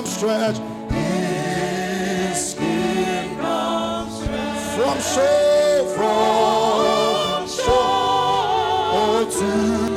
from stretch. His skin comes stretch. From shore, from shore, to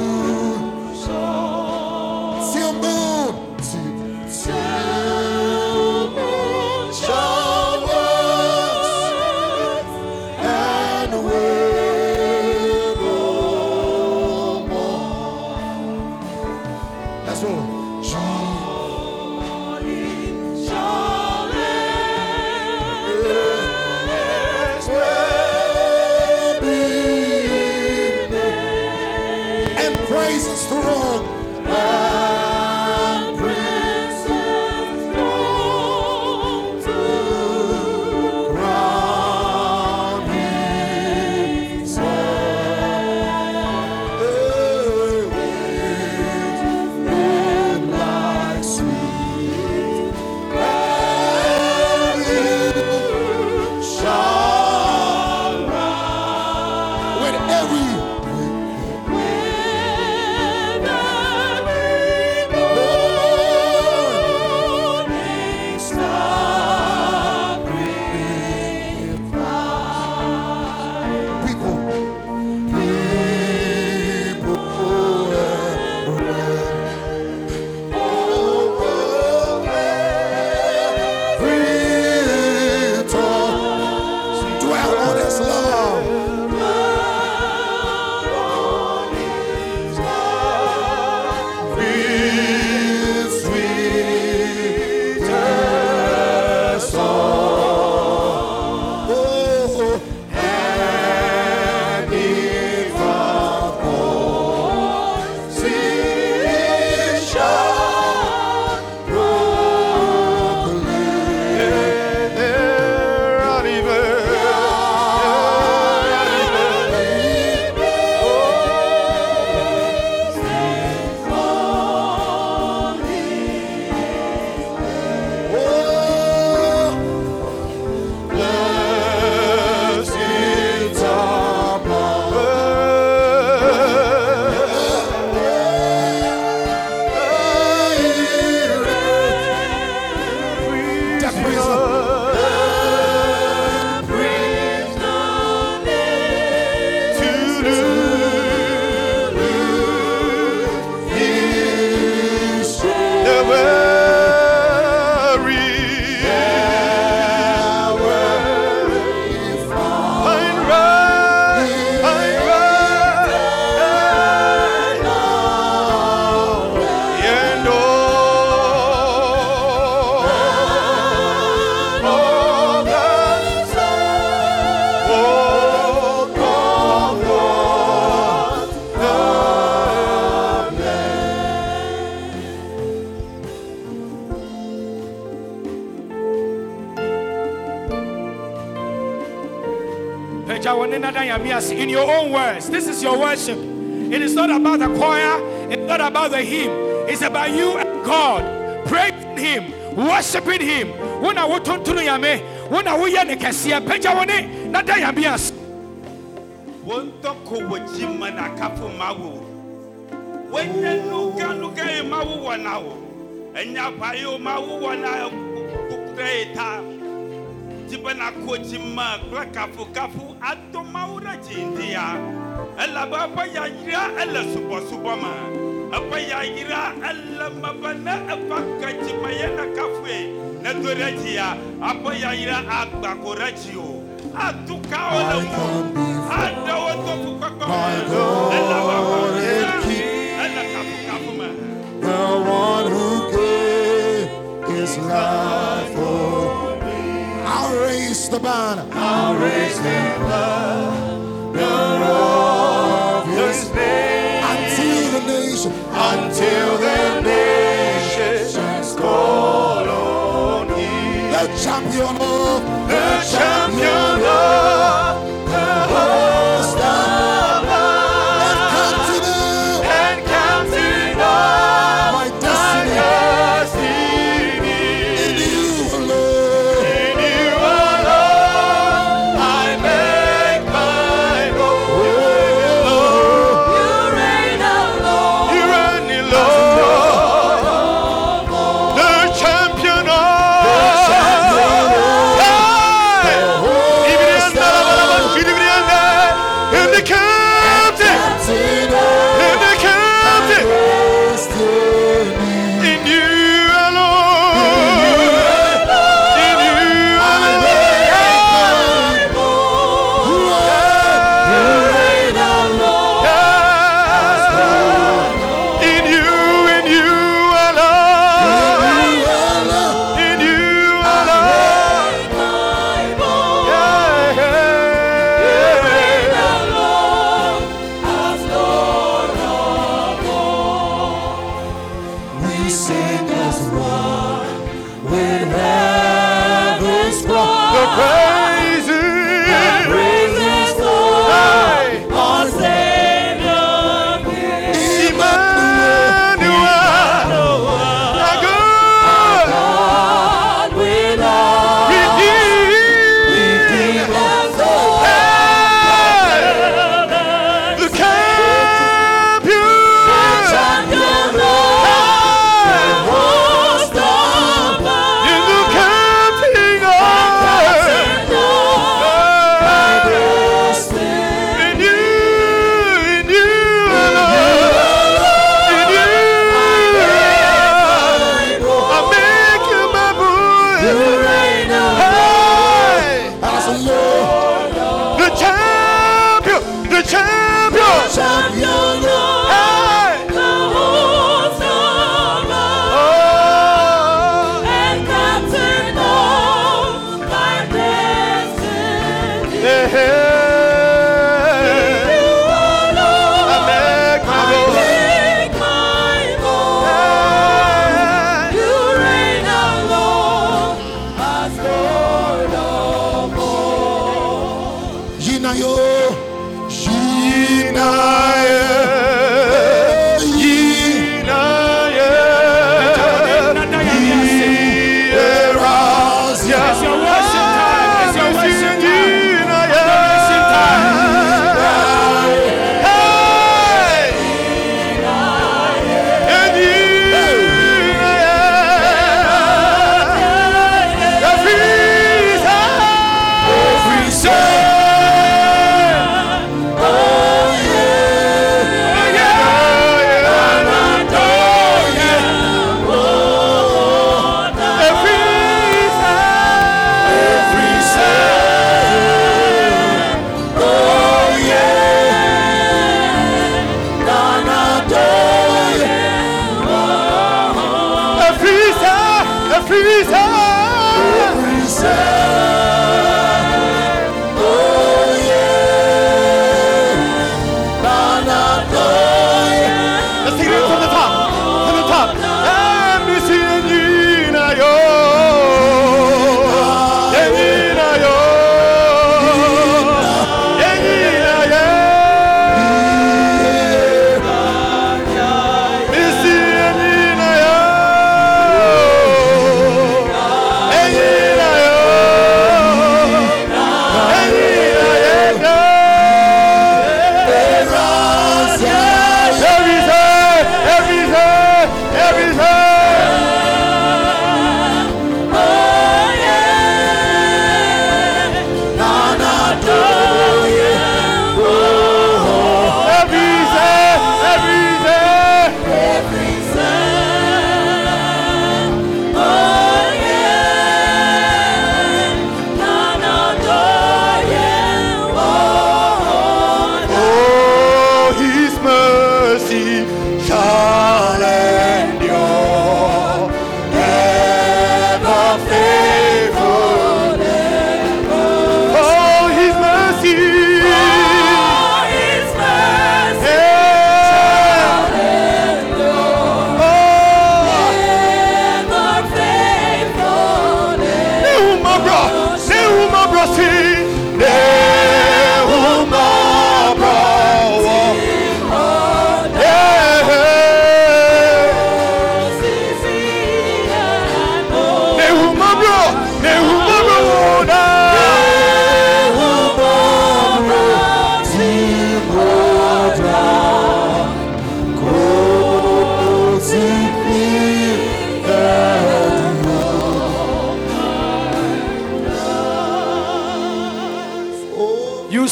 in your own words. This is your worship. It is not about the choir. It's not about the hymn. It's about you and God. Praising Him. Worshipping Him. The one who gave His life for me. I'll raise the banner. I'll raise the banner of His name until the nation. Until the nations call on Him. The champion of the champion of. Champion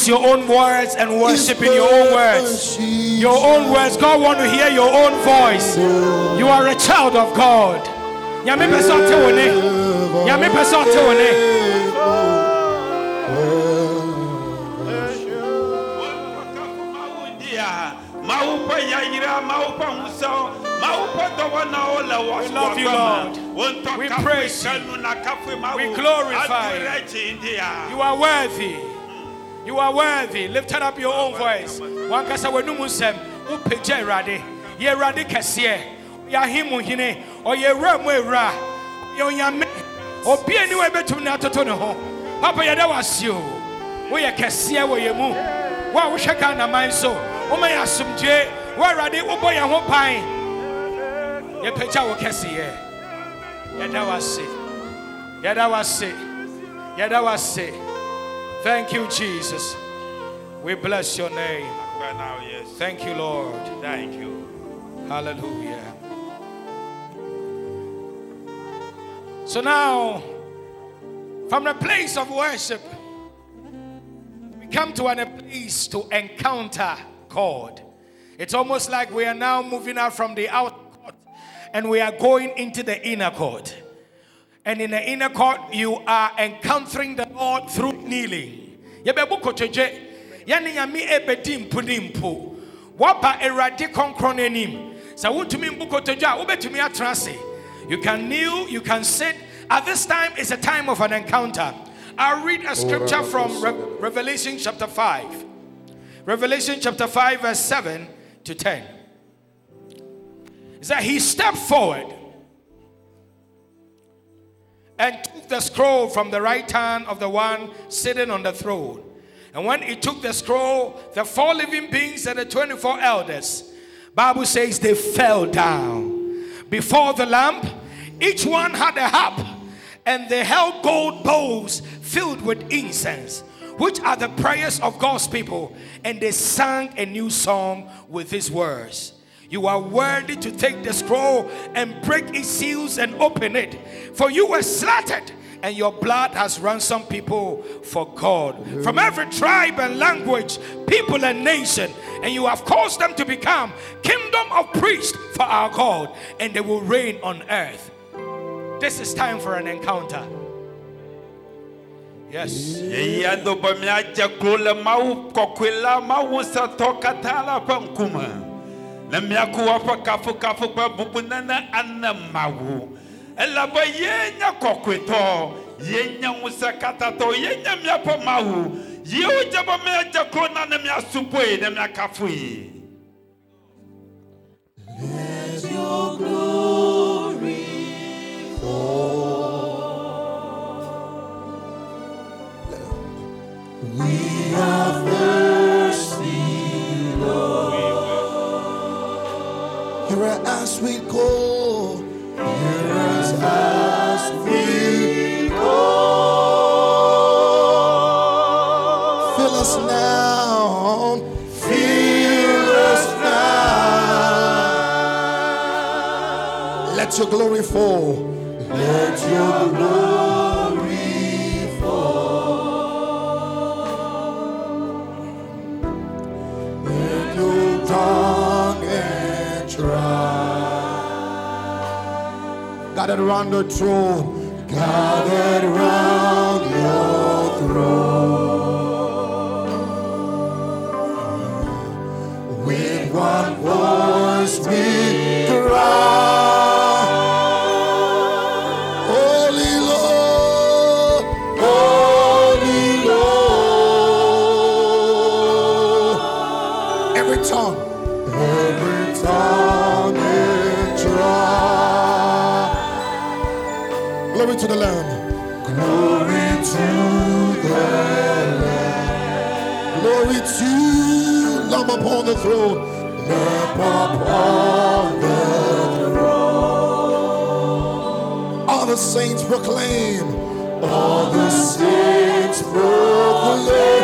Your own words and worship in your own words. Your own words. God wants to hear your own voice. You are a child of God. We love you, Lord. We praise you. We glorify you. You are worthy. You are worthy. Lift up your own voice. One kasa wenu musem upeje erade. Ye erade kese. Ya himu hine. O ye remu era. Ye onyame. Obi eniwe betum na toto ne ho. Papa ye da wasio. Wo ye kese wo ye mu. Wa wo hweka na man so. Wo man asumje. Wo erade wo boye ho pan. Ye peja wo kese ye. Ye da wasi. Ye da wasi. Ye da wasi. Thank you, Jesus. We bless your name. Thank you, Lord. Thank you. Hallelujah. So now, from the place of worship, we come to a place to encounter God. It's almost like we are now moving out from the outer court and we are going into the inner court. And in the inner court, you are encountering the Lord through kneeling. Yani yami ebedim punimpo. Wapa eradi konkronenim. Sa wuntumi mbukotoja ubetumi atrase. You can kneel, you can sit. At this time is a time of an encounter. I'll read a scripture from Revelation chapter 5. Revelation chapter 5 verse 7 to 10. It says, he stepped forward and took the scroll from the right hand of the one sitting on the throne. And when he took the scroll, the four living beings and the 24 elders, Bible says they fell down before the Lamb. Each one had a harp, and they held gold bowls filled with incense, which are the prayers of God's people. And they sang a new song with these words: you are worthy to take the scroll and break its seals and open it, for you were slaughtered, and your blood has ransomed people for God from every tribe and language, people and nation. And you have caused them to become kingdom of priests for our God, and they will reign on earth. This is time for an encounter. Yes. Let your glory fall. We have thirsty, Lord. Hear us, we call. Hear us, we call. Fill us now. Let your glory fall. Let your glory fall. Let your tongue and try. Gathered round the throne. Gathered round your throne. With one voice we cry. To the Lamb. Glory to the Lamb. Glory to Lamb upon the throne. Lamb upon the throne. All the saints proclaim. All the saints proclaim.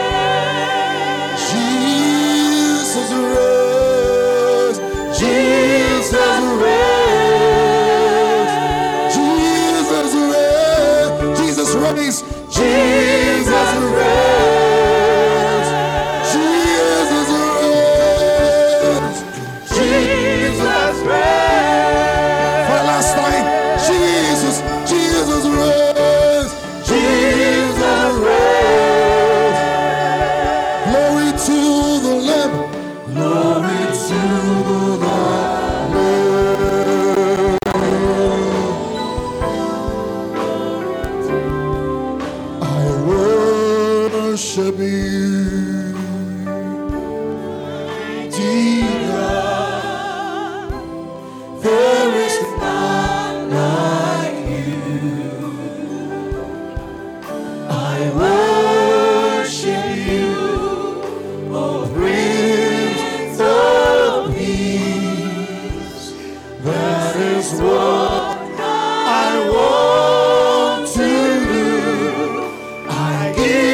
Jesus reigns. Jesus reigns. Jesus reigns. Jesus reigns. Jesus reigns. For the last time, Jesus reigns. Jesus reigns. Glory to the Lamb. Glory to the Lamb. Worship you, Jesus. There is none like you. I worship you, O Prince of Peace. That is what I want to do. I give.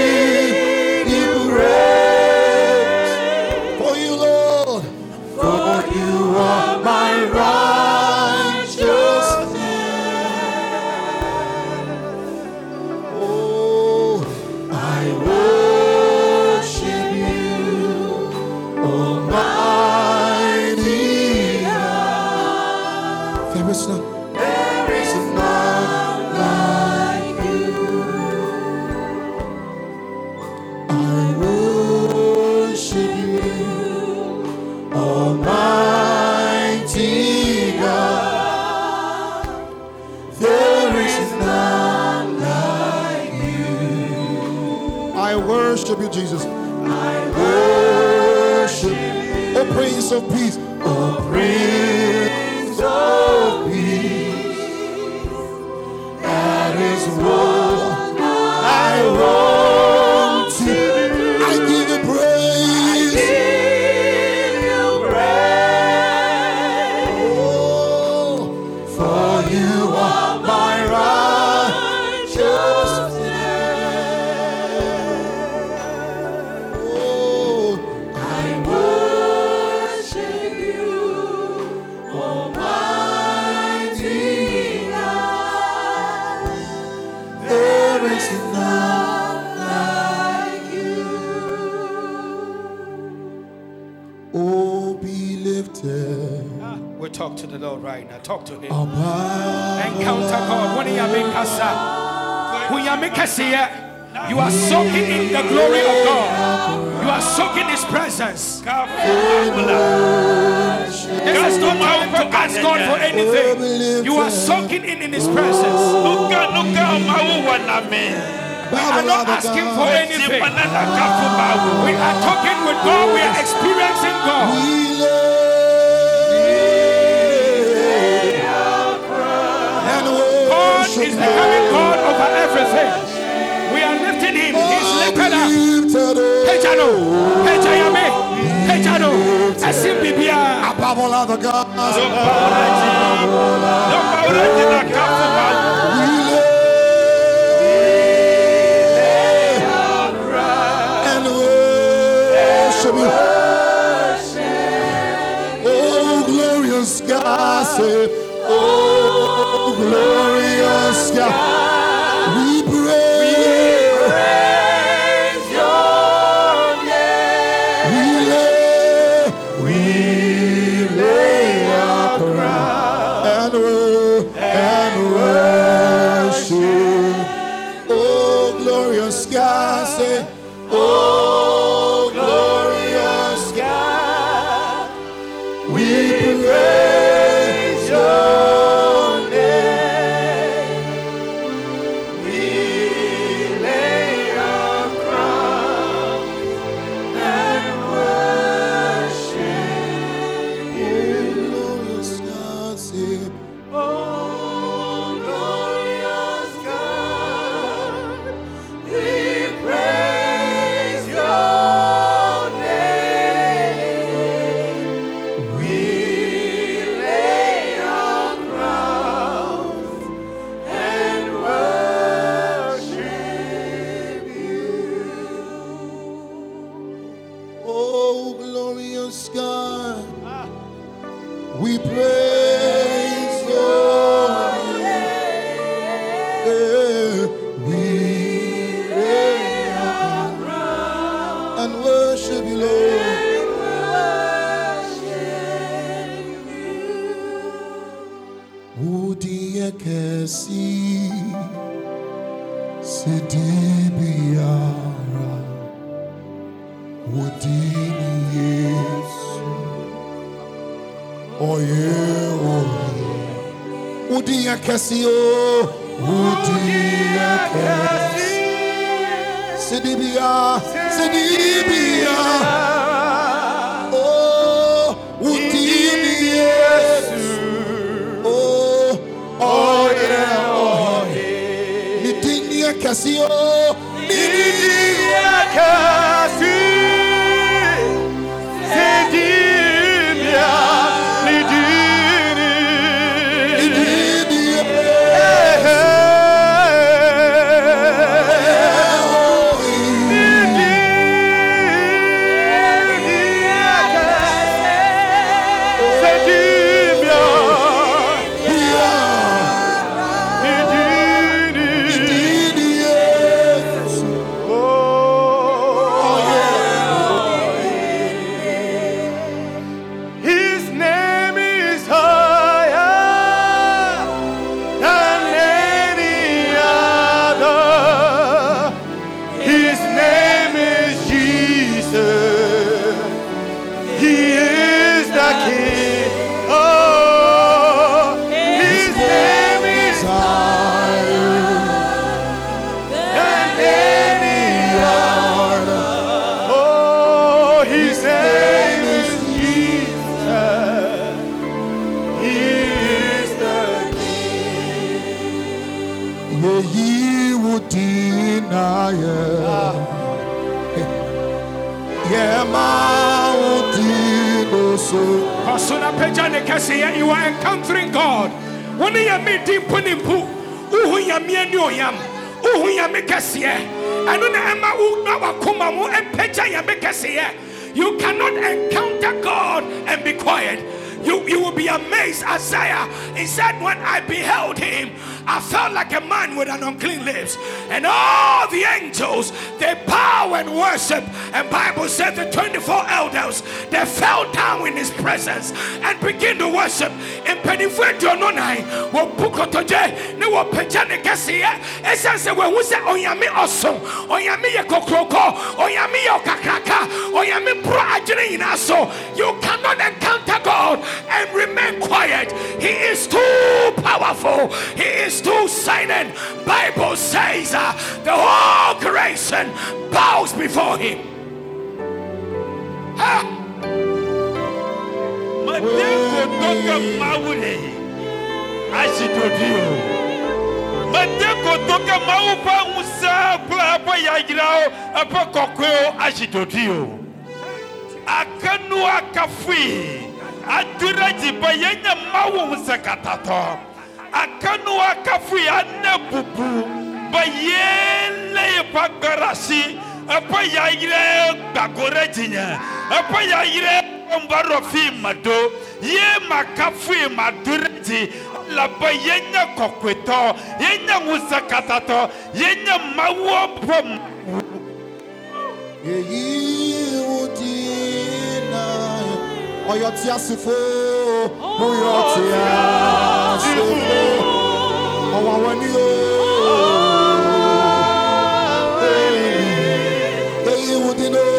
worship you, Jesus. I worship you, O Prince of Peace. O Prince of Peace, that is what I want to do. I give you praise. I give you praise. Oh, for you are my righteousness. Oh, I worship you, Almighty God. There is none. We'll talk to the Lord right now. Talk to Him. Encounter God. You are soaking in the glory of God. You are soaking His presence. There is no time to ask God for anything. You are soaking in His presence. We are not asking for anything. We are talking with God. We are experiencing God. He's the heavenly God over everything. We are lifting Him. He's lifted up. Hejano. Esimbibia. Ababola the God. Oh, glorious God. Oh, glorious God, we praise your name. We lay our crown and worship. Oh, glorious God, say, oh, glorious God, we praise. You are encountering God. When you meet him, put him who you know him, who you make us here, and when Emma who now come and picture you make us here. You cannot encounter God and be quiet. You will be amazed. Isaiah, he said, when I beheld him, I felt like a man with an unclean lips. And all the angels, they bow and worship. And Bible said the 24 elders, they fell down in his presence and begin to worship. And you cannot encounter God and remain quiet. He is too powerful. He is too silent. Bible says the whole creation bows before him. Adurati bayenya mawu sakatato akanu akafu anna bubu bayele pagarasi apaya ile bagoretinya apaya ile mbarofi mado ye makafu madurati la bayenya kokweto yenya musakatato yenya mawu pom oh, your tears to fall, oh, your tears to fall. Oh, when you would know,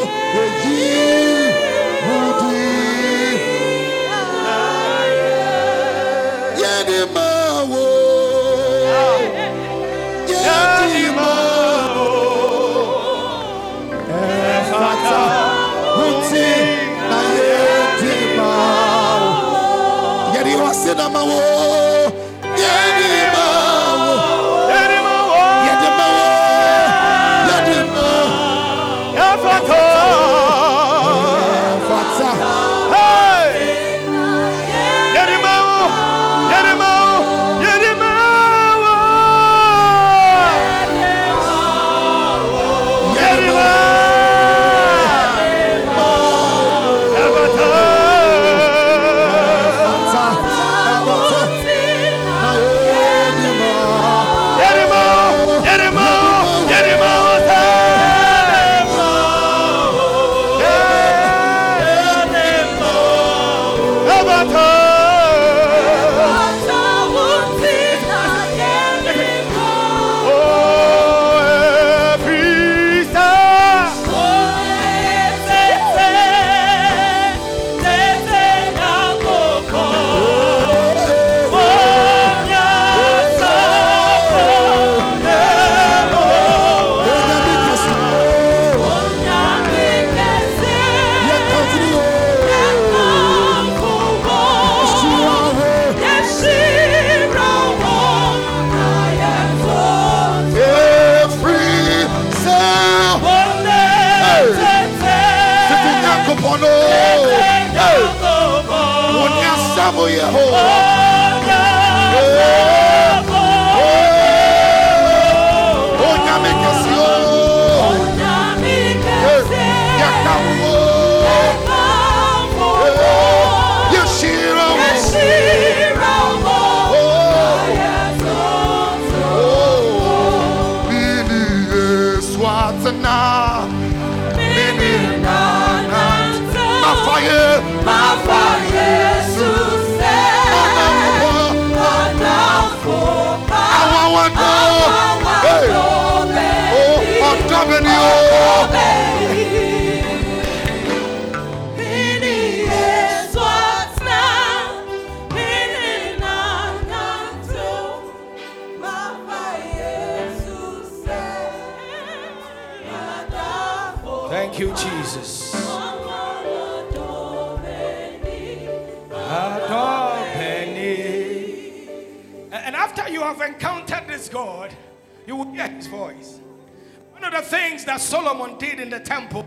Solomon did in the temple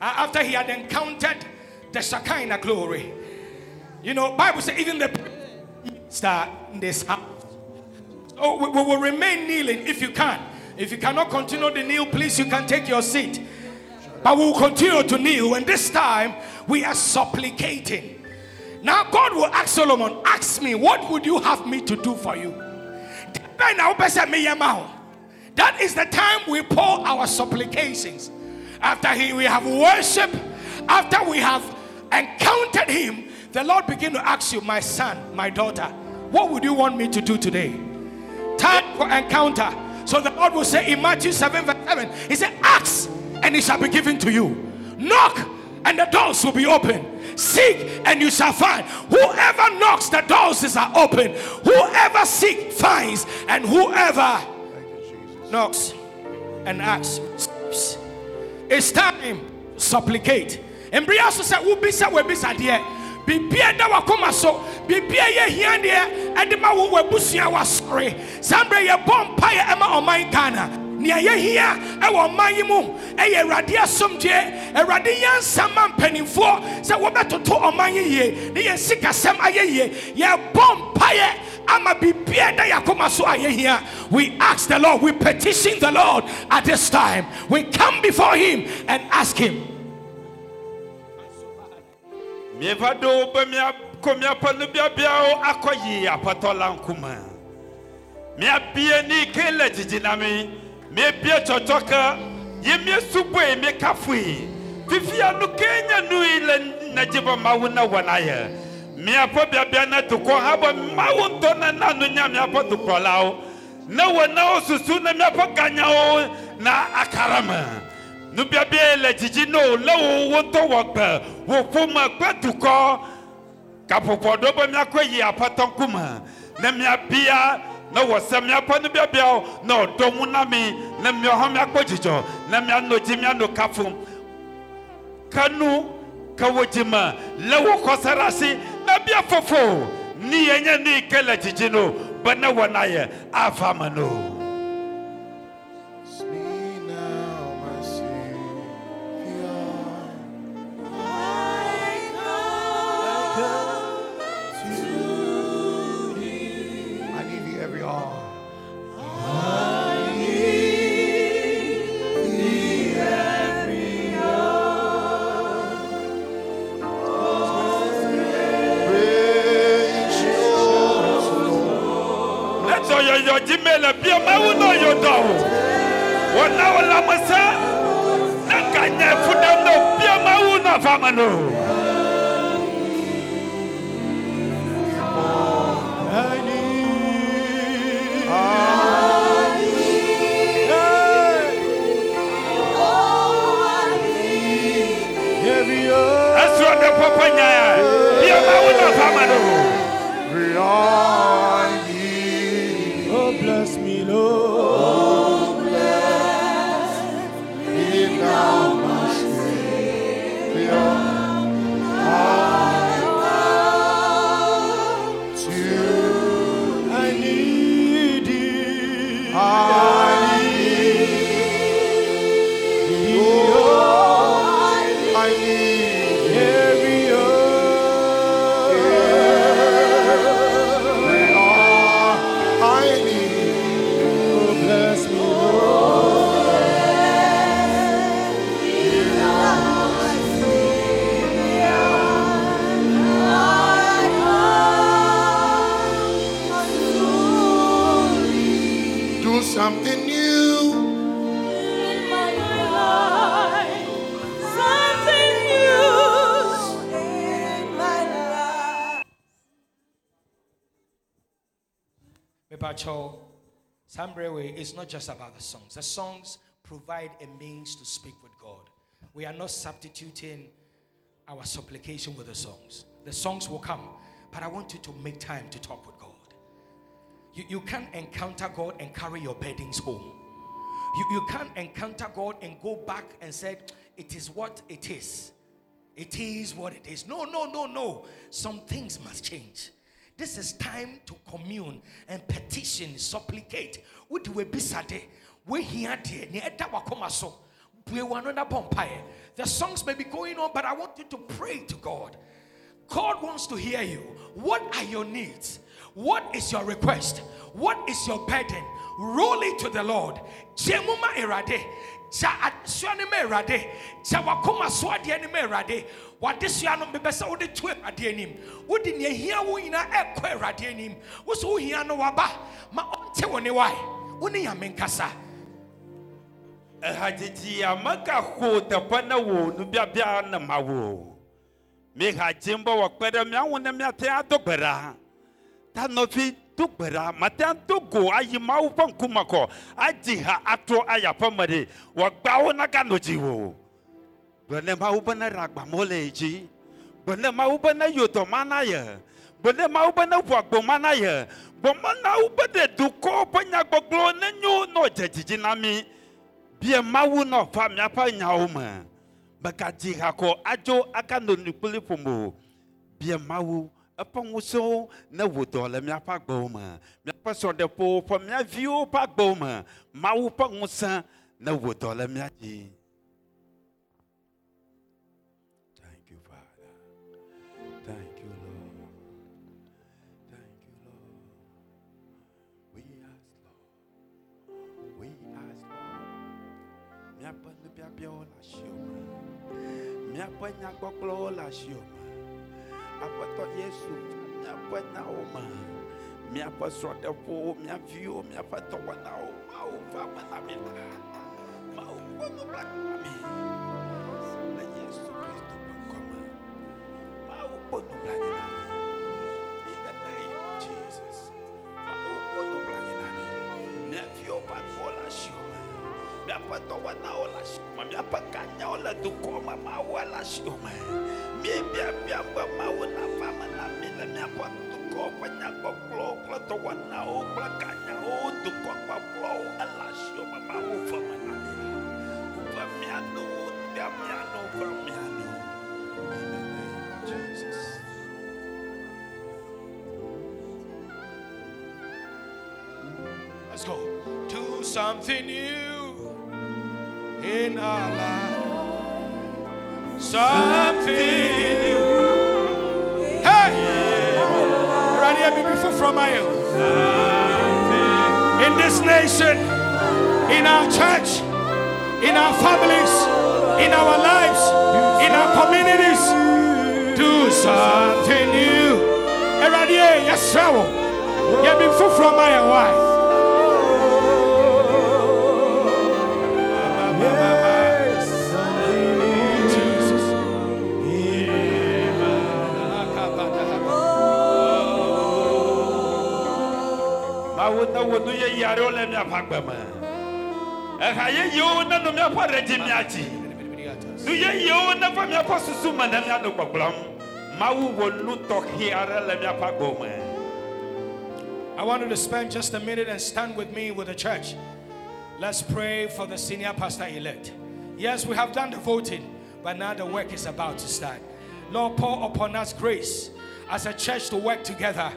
after he had encountered the Shekinah glory. You know, Bible says even the minister in this house. So we will remain kneeling if you can. If you cannot continue to kneel, please, you can take your seat. But we will continue to kneel. And this time, we are supplicating. Now, God will ask Solomon, ask me, what would you have me to do for you? That is the time we pour our supplications. After we have worshiped, after we have encountered him, the Lord begin to ask you, my son, my daughter, what would you want me to do today? Time for encounter. So the Lord will say in Matthew 7:7, he said, ask and it shall be given to you. Knock and the doors will be open. Seek and you shall find. Whoever knocks, the doors are open. Whoever seeks finds, and whoever knocks and asks. It's time to supplicate. And Bria also said, "Who be said we be sad here? Be beer that will come so. Be beer ye here and there. And the man who will push you was sorry. Some Bria ye bomb pie Emma on my Ghana. Near ye here, I want my mum. Aye, radia some day. A radian some man penny for. So we better talk on my ye. Near sick as some aye ye. Ye bomb pie." We ask the Lord, we petition the Lord at this time. We come before him and ask him. Mia Pobia Biana to Kohaba, Mount Donna Nanunya, Miapo to Prolau. No one knows soon, Miapogano, Na Akarama. Nubia Bele, Gigino, Low, Wonto Walker, Wokuma, Patuko, Capodoba Miakoya, Patankuma, Nemia Bia, no was Samiapanubia Biao, no Domunami, Nemia Homia Cogijo, Nemia no Jimiano Kafum Kanu. Kawojima lewo kosarasi na bia fofo ni enye ni kele jijino bana wanaye afamano Sambrewe. It's not just about the songs. The songs provide a means to speak with God. We are not substituting our supplication with the songs. The songs will come, but I want you to make time to talk with God. You can't encounter God and carry your burdens home. You can't encounter God and go back and say, it is what it is. It is what it is. No. Some things must change. This is time to commune and petition, supplicate. What do we be sad? We hear dear near Dawakomaso. We were not a bonfire. The songs may be going on, but I want you to pray to God. God wants to hear you. What are your needs? What is your request? What is your burden? Roll it to the Lord. Jemuma erade, ja asuani me erade, ja wakuma swadi eni me erade. Wadisi ano mbebesa udi tu erade enim. Udi niyehia uina ekwe erade enim. Usu uhia no waba ma onte wonewai. Uni ya menkasa. Ehadiji ya maka kuda pana wo nubiabia na mawo. Mehajimba wakwere miaone miate adobera. Tanofi. Tukbera matan tugo ayimau pankumako ajiha atro ayapamade wagbawo nakanojiwo bene maubana ragba moleji bene maubana yotomana ya bene maubana wagbomana ya bomana ubede duko panyagboglo nenyu no jejijinami bie mawu no famya panyauma bakajiha ko ajo akanonipulipomo bie mawu upon so no dollar mia pack boma, Miapas or the po from my view pack boma, Maupangusa, no dollar mia. Thank you, Father. Thank you, Lord. Thank you, Lord. We ask, Lord. We ask, Lord. Miapan the Piabiola Shuma. Miapanacola Shuma. Apato Yesu, mi apena oma, mi apaso depo, mi avio, mi apato wana oma, uva mana mina, ma uva nubaka mi, na Yesu Kristo bangoma, ma uva nubaka mi, in the name of Jesus, ma uva nubaka mi, mi avio bangola shuma, mi apato wana ola shuma, mi apakanya ola dukoma, ma wala shuma. Jesus. Let's go. Do something new in our life. Something new. Hey! Right here, beautiful from my own. In this nation, in our church, in our families, in our lives, in our communities, do something new. Hey, right here, yes, sir. Yeah, beautiful from my own wife. I want you to spend just a minute and stand with me with the church. Let's pray for the senior pastor elect. Yes, we have done the voting, but now the work is about to start. Lord, pour upon us grace as a church to work together.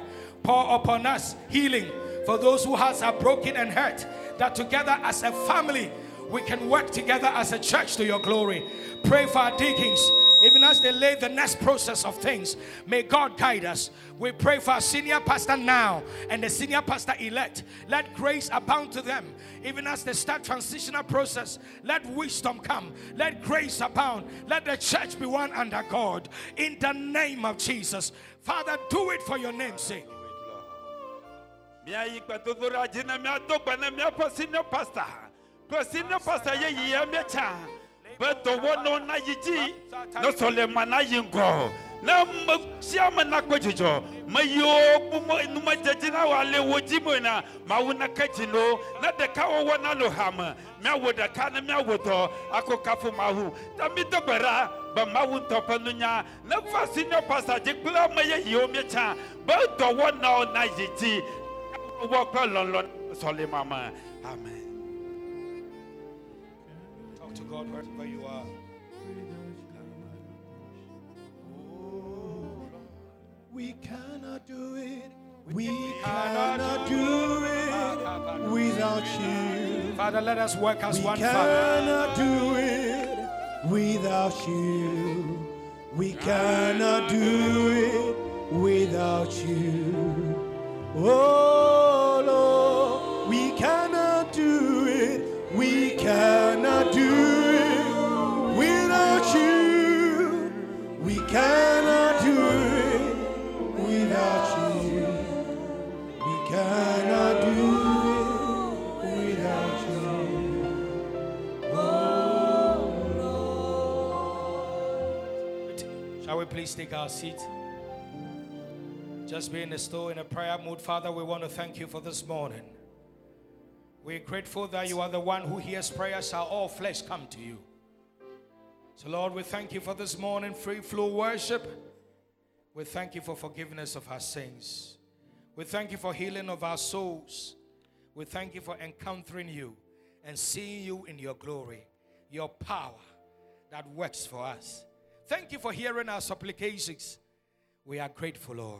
Pour upon us healing for those who hearts are broken and hurt, that together as a family we can work together as a church to your glory. Pray for our deacons, even as they lay the next process of things. May God guide us. We pray for our senior pastor now and the senior pastor elect. Let grace abound to them, even as they start transitional process. Let wisdom come. Let grace abound. Let the church be one under God. In the name of Jesus, Father, do it for your name's sake. Amen. Talk to God wherever you are. We cannot do it. We cannot do it without you. Father, let us work as one Father. We cannot do it without you. We cannot do it without you. Oh Lord, we cannot do it. We cannot do it without you. We cannot do it without you. We cannot do it without you. Oh Lord. Shall we please take our seat? Just being still in a prayer mood. Father, we want to thank you for this morning. We're grateful that you are the one who hears prayers, how all flesh come to you. So Lord, we thank you for this morning, free flow worship. We thank you for forgiveness of our sins. We thank you for healing of our souls. We thank you for encountering you and seeing you in your glory, your power that works for us. Thank you for hearing our supplications. We are grateful, Lord.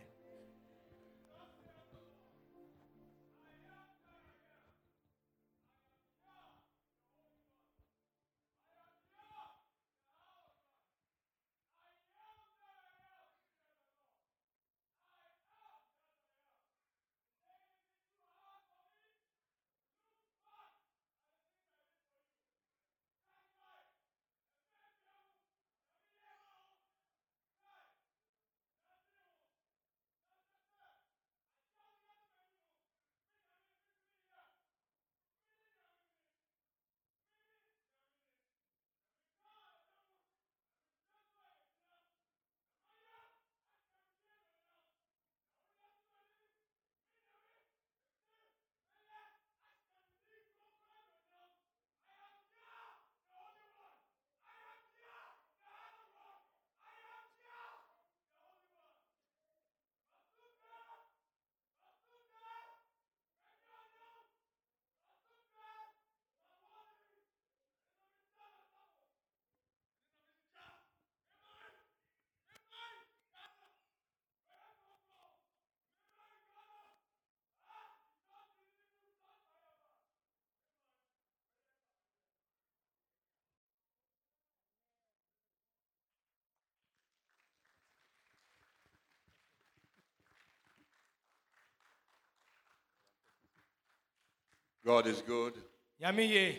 God is good. Yamiye.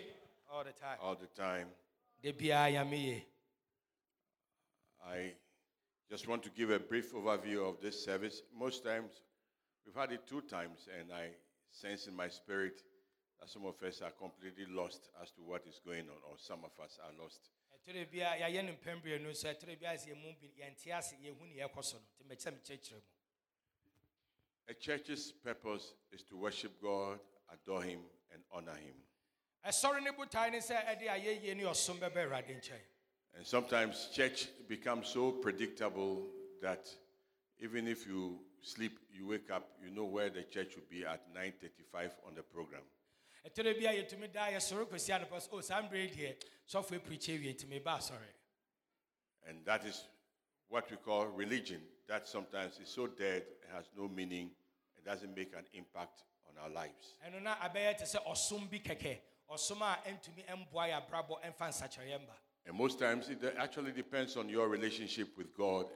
All the time. All the time. I just want to give a brief overview of this service. Most times, we've had it two times, and I sense in my spirit that some of us are completely lost as to what is going on, or some of us are lost. A church's purpose is to worship God, adore him, and honor him. And sometimes church becomes so predictable that even if you sleep, you wake up, you know where the church will be at 9:35 on the program. And that is what we call religion. That sometimes is so dead, it has no meaning, it doesn't make an impact on our lives. And most times it actually depends on your relationship with God.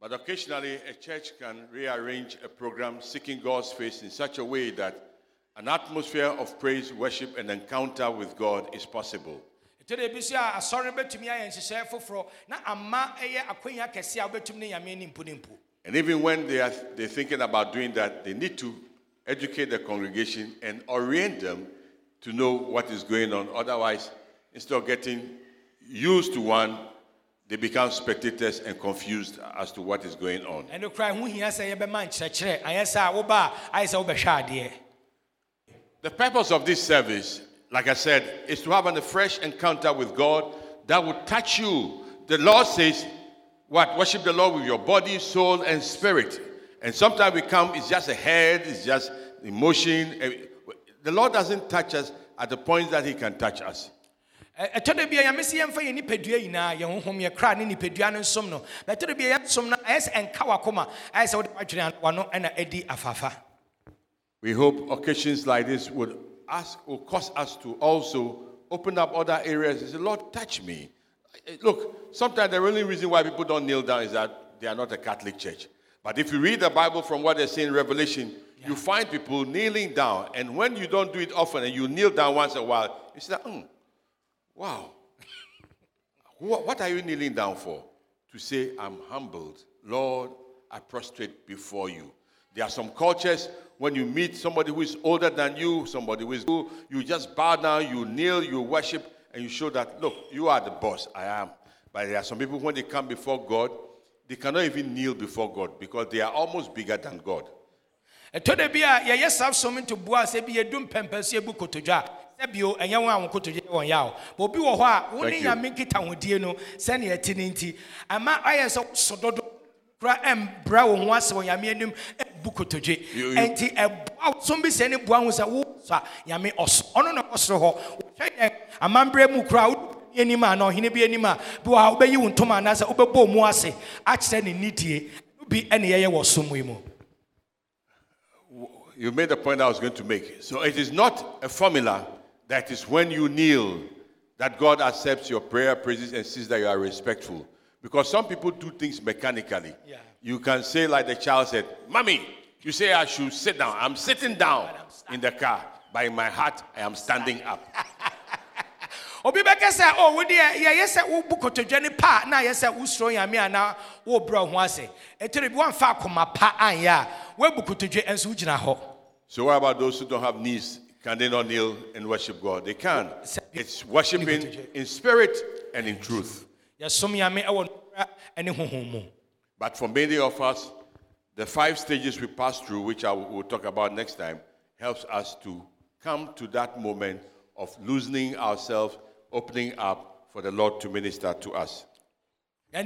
But occasionally a church can rearrange a program seeking God's face in such a way that an atmosphere of praise, worship, and encounter with God is possible. And even when they're thinking about doing that, they need to educate the congregation and orient them to know what is going on. Otherwise, instead of getting used to one, they become spectators and confused as to what is going on. The purpose of this service, like I said, is to have a fresh encounter with God that will touch you. The Lord says, what? Worship the Lord with your body, soul, and spirit. And sometimes we come, it's just a head, it's just emotion. The Lord doesn't touch us at the point that he can touch us. We hope occasions like this would will cause us to also open up other areas and say, Lord, touch me. Look, sometimes the only reason why people don't kneel down is that they are not a Catholic church. But if you read the Bible from what they say in Revelation, you find people kneeling down. And when you don't do it often and you kneel down once in a while, you say, wow. What are you kneeling down for? To say, I'm humbled. Lord, I prostrate before you. There are some cultures, when you meet somebody who is older than you, somebody who is new, you just bow down, you kneel, you worship, and you show that, look, you are the boss, I am. But there are some people, when they come before God, they cannot even kneel before God because they are almost bigger than God. You made the point I was going to make. So it is not a formula that is when you kneel that God accepts your prayer, praises, and sees that you are respectful. Because some people do things mechanically. Yeah. You can say, like the child said, Mommy, you say I should sit down. I'm sitting down in the car. But in my heart, I am standing up. So what about those who don't have knees? Can they not kneel and worship God? They can. It's worshiping in spirit and in truth. But for many of us, the 5 stages we pass through, which I will talk about next time, helps us to come to that moment of loosening ourselves, opening up for the Lord to minister to us. We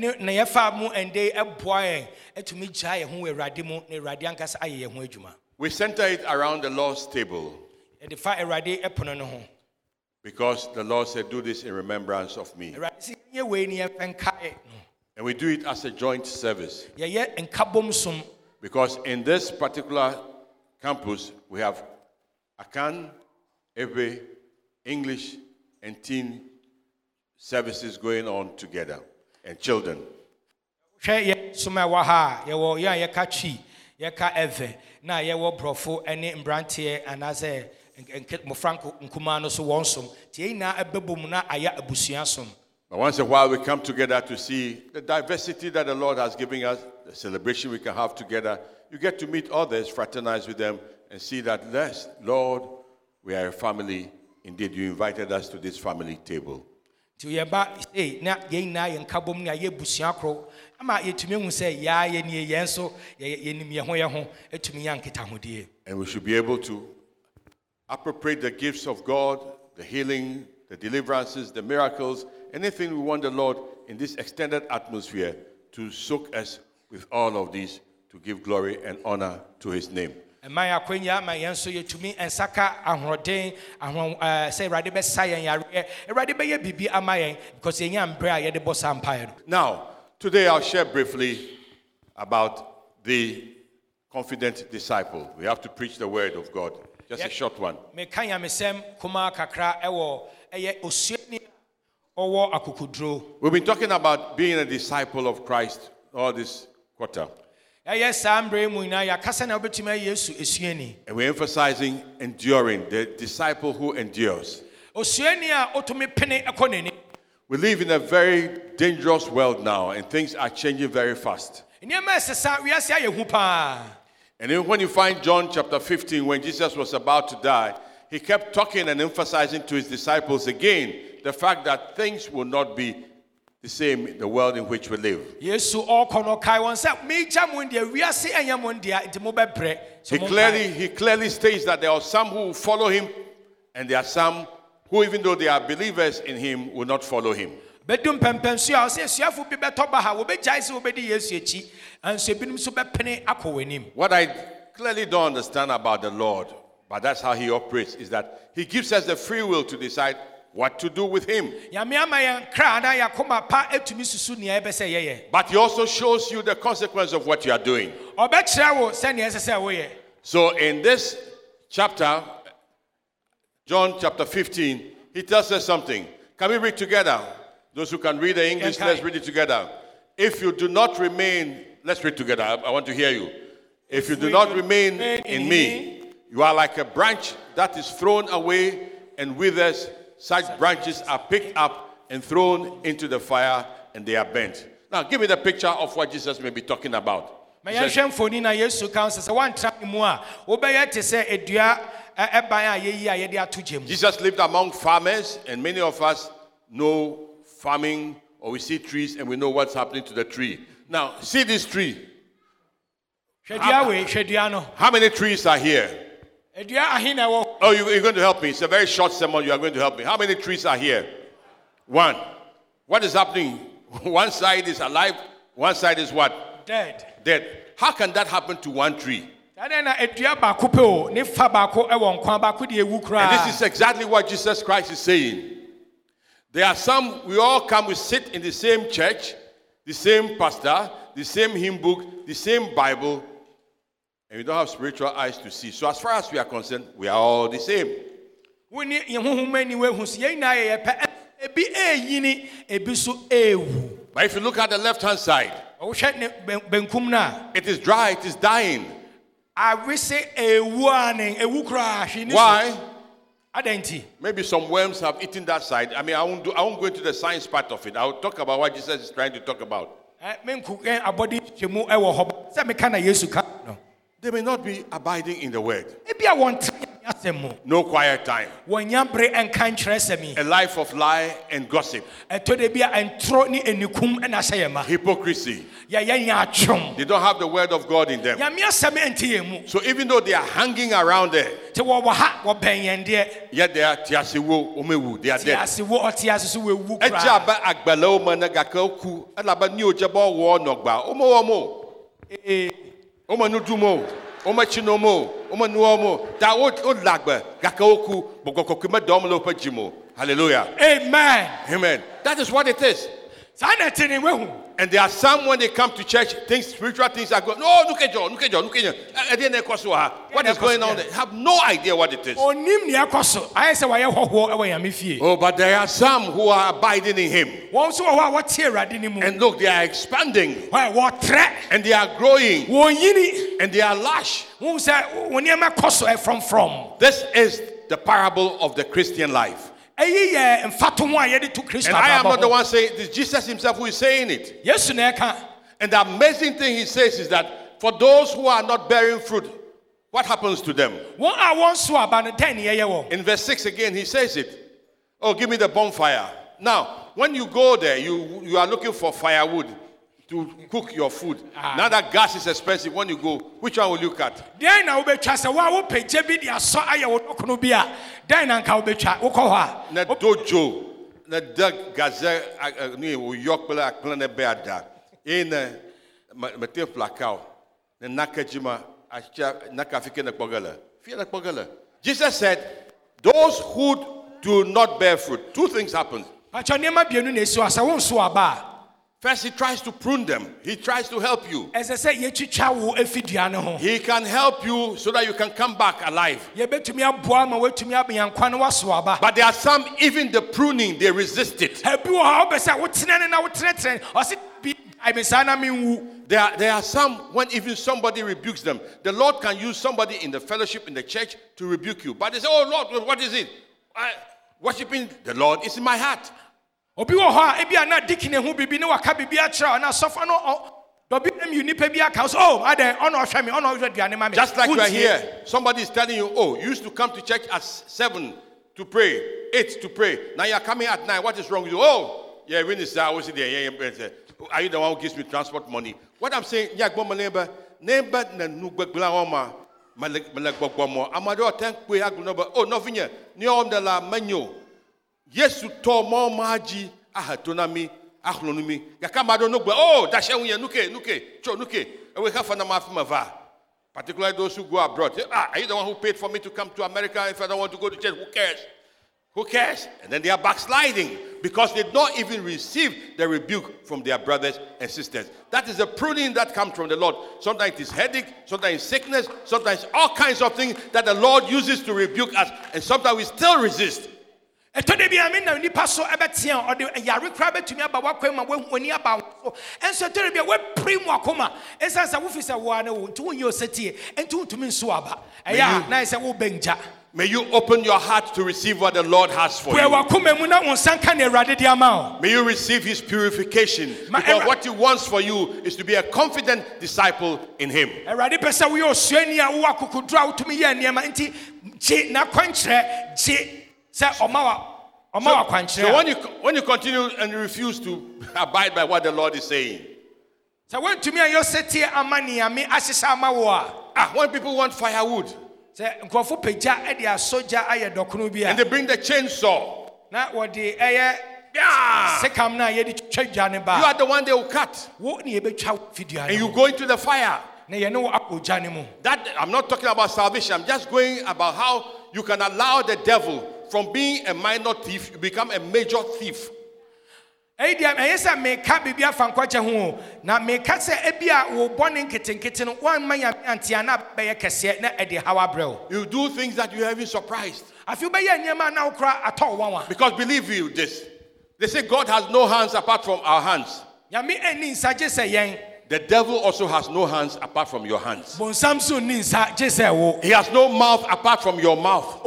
center it around the Lord's table. Because the Lord said, do this in remembrance of me. And we do it as a joint service. Because in this particular campus, we have Akan, Ebe, English, and teen services going on together, and children. But once in a while we come together to see the diversity that the Lord has given us, the celebration we can have together. You get to meet others, fraternize with them, and see that, yes, Lord, we are a family. Indeed, you invited us to this family table. And we should be able to appropriate the gifts of God, the healing, the deliverances, the miracles, anything we want the Lord in this extended atmosphere to soak us with all of these to give glory and honor to his name. Now, today I'll share briefly about the confident disciple. We have to preach the word of God. Just a short one. We've been talking about being a disciple of Christ all this quarter. And we're emphasizing enduring, the disciple who endures. We live in a very dangerous world now, and things are changing very fast. And then when you find John chapter 15, when Jesus was about to die, he kept talking and emphasizing to his disciples again the fact that things will not be the same, the world in which we live. He clearly states that there are some who follow him, and there are some who, even though they are believers in him, will not follow him. What I clearly don't understand about the Lord, but that's how he operates, is that he gives us the free will to decide what to do with him. But he also shows you the consequence of what you are doing. So in this chapter, John chapter 15, he tells us something. Can we read together? Those who can read the English, let's read it together. If you do not remain, let's read together. I want to hear you. If you do not remain in me, you are like a branch that is thrown away and withers. Such branches are picked up and thrown into the fire, and they are burnt. Now, give me the picture of what Jesus may be talking about. Jesus lived among farmers, and many of us know farming, or we see trees and we know what's happening to the tree. Now, see this tree. How many trees are here? Oh, you're going to help me. It's a very short sermon. You are going to help me. How many trees are here? One. What is happening? One side is alive. One side is what? Dead. How can that happen to one tree? And this is exactly what Jesus Christ is saying. There are some, we all come, we sit in the same church, the same pastor, the same hymn book, the same Bible, and we don't have spiritual eyes to see. So as far as we are concerned, we are all the same. But if you look at the left-hand side, it is dry, it is dying. Why? Maybe some worms have eaten that side. I mean, I won't go into the science part of it. I'll talk about what Jesus is trying to talk about. They may not be abiding in the word. No quiet time. A life of lie and gossip. Hypocrisy. They don't have the word of God in them. So even though they are hanging around there, yet they are dead. Hallelujah. Amen. That is what it is. And there are some, when they come to church, things, spiritual things are going, no, look at John. What is going on? They have no idea what it is. Oh, but there are some who are abiding in him. And look, they are expanding. And they are growing. And they are lush. This is the parable of the Christian life. And I am not the one saying it. It's Jesus himself who is saying it. Yes, and the amazing thing he says is that for those who are not bearing fruit, what happens to them? In verse 6 again, he says it. Oh, give me the bonfire. Now, when you go there, you are looking for firewood to cook your food. Now that gas is expensive, when you go, which one will you cut? Jesus said, those who do not bear fruit, two things happen. First, he tries to prune them. He tries to help you. He can help you so that you can come back alive. But there are some, even the pruning, they resist it. There are some, when even somebody rebukes them, the Lord can use somebody in the fellowship, in the church, to rebuke you. But they say, oh Lord, what is it? Worshipping the Lord is in my heart. Just like you are here, somebody is telling you, oh, you used to come to church at 7 to pray, 8 to pray. Now you are coming at 9. What is wrong with you? Oh, yeah, when is I was there. Yeah. Are you the one who gives me transport money? What I'm saying, yeah, go my neighbor. Oh, nothing here. Yes, you told more Maji, Ahatonomy, Ahlonomy, Yakamado Nuba, oh, Dashawi, Nuke, Nuke, Chonuke, and we have an amafimava. Particularly those who go abroad. Are you the one who paid for me to come to America? If I don't want to go to church, who cares? And then they are backsliding. because they did not even receive the rebuke from their brothers and sisters. That is the pruning that comes from the Lord. Sometimes it is headache, sometimes it's sickness, sometimes all kinds of things that the Lord uses to rebuke us, and sometimes we still resist. May you open your heart to receive what the Lord has for you. May you receive his purification, because what he wants for you is to be a confident disciple in him. So when you continue and refuse to abide by what the Lord is saying, when people want firewood, and they bring the chainsaw, you are the one they will cut, and you go into the fire. That, I'm not talking about salvation. I'm just going about how you can allow the devil, from being a minor thief, you become a major thief. You do things that you haven't surprised. Because believe you this, they say God has no hands apart from our hands. The devil also has no hands apart from your hands. He has no mouth apart from your mouth.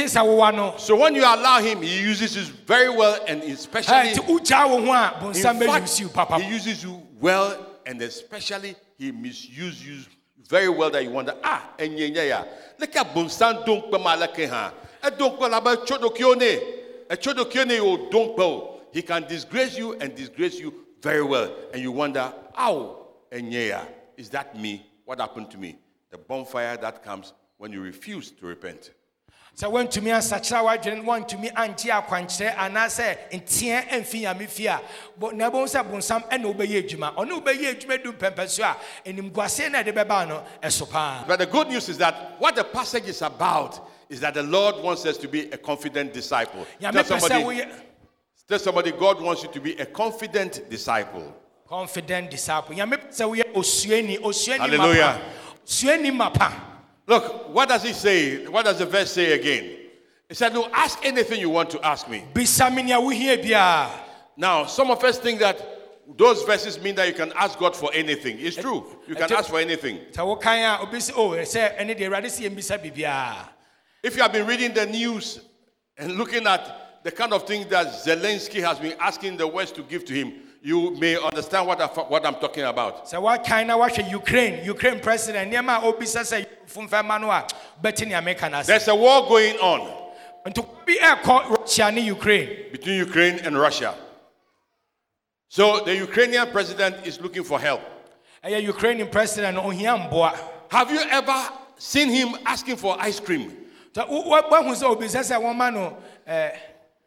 So when you allow him, he uses you very well and especially. In fact, he uses you well and especially he misuses you very well that you wonder, look at Bonsan don't come ha. I don't call about Chodokione. A Chodokione don't go. He can disgrace you very well, and you wonder, ow, Enyea, is that me? What happened to me? The bonfire that comes when you refuse to repent. So when to me and Sachawa didn't want to me Antia Quanche and I said in Tien and Fia Mifia, but Nabonsa Bonsam and Obeyejima, or Nobeyejima do Pempesua, and Mguasena de Babano, and Sopan. But the good news is that what the passage is about is that the Lord wants us to be a confident disciple. Tell somebody, God wants you to be a confident disciple. Confident disciple. Hallelujah. Look, what does he say? What does the verse say again? He said, no, ask anything you want to ask me. Now, some of us think that those verses mean that you can ask God for anything. It's true. You can ask for anything. If you have been reading the news and looking at the kind of thing that Zelensky has been asking the West to give to him, you may understand what I'm talking about. So what kind of Ukraine president? There's a war going on between Ukraine and Russia. So the Ukrainian president is looking for help. Have you ever seen him asking for ice cream?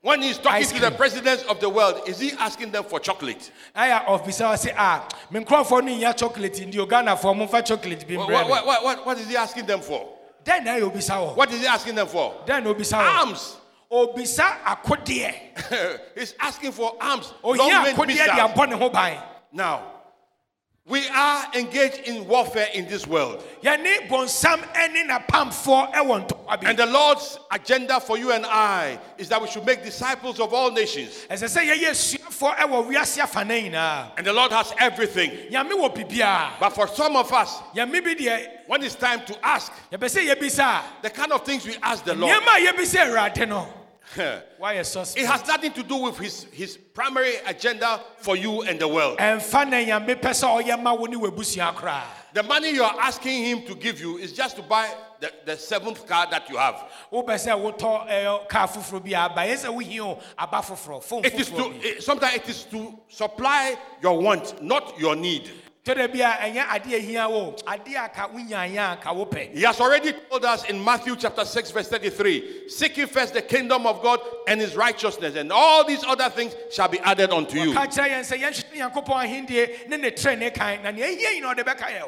When he's talking to the presidents of the world, is he asking them for chocolate? What is he asking them for? What is he asking them for? Arms. He's asking for arms. Now, we are engaged in warfare in this world. And the Lord's agenda for you and I is that we should make disciples of all nations. And the Lord has everything. But for some of us, when it's time to ask, the kind of things we ask the Lord, why a suspect? It has nothing to do with his primary agenda for you and the world. The money you are asking him to give you is just to buy the seventh car that you have. Sometimes it is to supply your want, not your need. He has already told us in Matthew chapter 6 verse 33, seek ye first the kingdom of God and his righteousness, and all these other things shall be added unto you.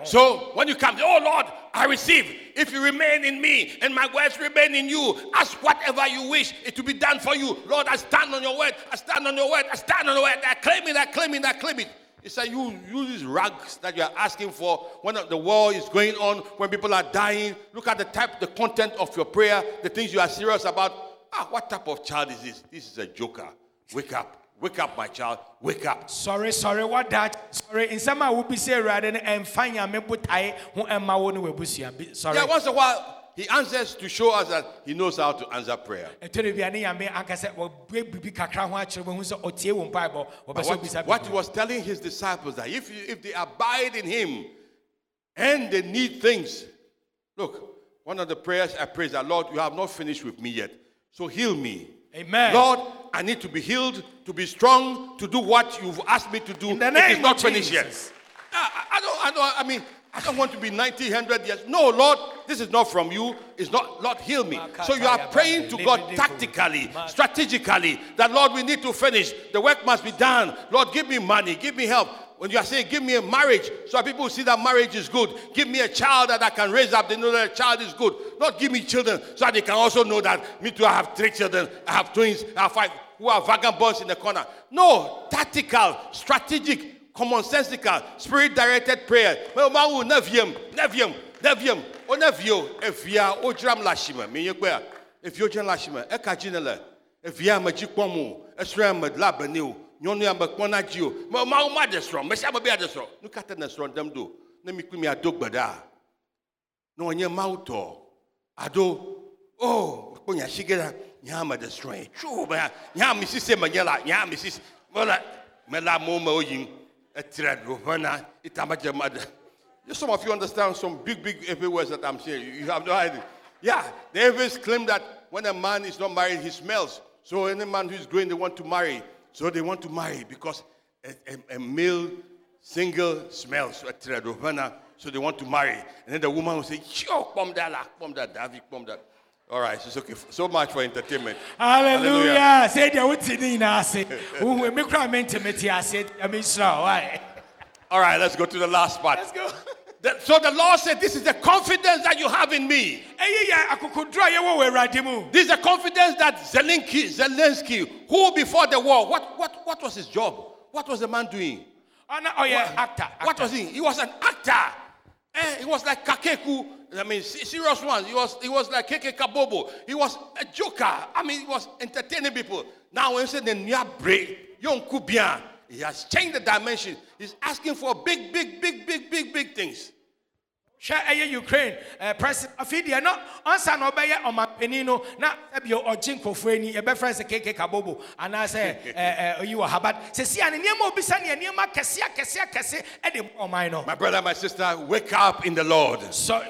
So when you come, oh Lord, I receive. If you remain in me and my words remain in you, ask whatever you wish, it will be done for you. Lord, I stand on your word. I stand on your word. I stand on your word. I claim it. I claim it. I claim it. It's like you use these rags that you are asking for when the war is going on, when people are dying. Look at the type, the content of your prayer, the things you are serious about. Ah, what type of child is this? This is a joker. Wake up. Wake up, my child. Wake up. Sorry, what that? Sorry, in some I will be say rather and find a me put I who am my own will be sorry. Yeah, once in a while he answers to show us that he knows how to answer prayer. What he was telling his disciples that if they abide in him and they need things. Look, one of the prayers I praise that Lord, you have not finished with me yet. So heal me. Amen. Lord, I need to be healed, to be strong, to do what you've asked me to do. It is not finished yet. I don't want to be 90, 100 years. No, Lord, this is not from you. It's not, Lord, heal me. So you are praying to God tactically, strategically, that, Lord, we need to finish. The work must be done. Lord, give me money. Give me help. When you are saying, give me a marriage, so people see that marriage is good. Give me a child that I can raise up. They know that a child is good. Lord, give me children, so that they can also know that me too, I have 3 children. I have twins. I have 5 who are vagabonds in the corner. No, tactical, strategic, commonsensical, spirit-directed prayer. Some of you understand some big every words that I'm saying. You have no idea. Yeah, they always claim that when a man is not married, he smells. So any man who's going, they want to marry. So they want to marry because a male single smells. So they want to marry. And then the woman will say, Pom that. All right, it's okay. So much for entertainment. Hallelujah. All right, let's go to the last part. Let's go. So the Lord said, this is the confidence that you have in me. This is the confidence that Zelensky, who before the war, what was his job? What was the man doing? Actor. What was he? He was an actor. He was like Kakeku. I mean, serious ones. He was like Keke Kabobo. He was a joker. I mean, he was entertaining people. Now when he said the Nya break, Yon Kubian, he has changed the dimension. He's asking for big things. Share Ukraine, President Afidia, not answer no bayer on my penino, not your Jinko Fweni, a befriend Keke Kabobo, and I say you are Habat. Say, and Nemo Bissani and Nema Cassia, Edim Omino. My brother, my sister, wake up in the Lord. Sorry,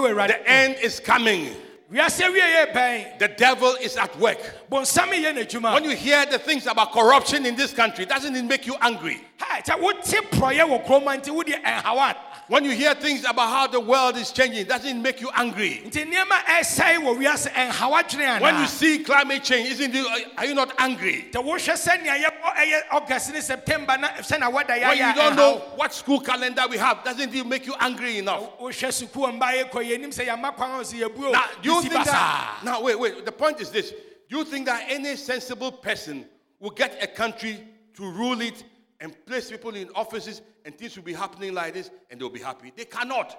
we're right. The end is coming. The devil is at work. When you hear the things about corruption in this country, doesn't it make you angry? When you hear things about how the world is changing, doesn't it make you angry? When you see climate change, are you not angry? When you don't know what school calendar we have, doesn't it make you angry enough? Now, wait. The point is this. Do you think that any sensible person will get a country to rule it and place people in offices and things will be happening like this and they'll be happy? They cannot.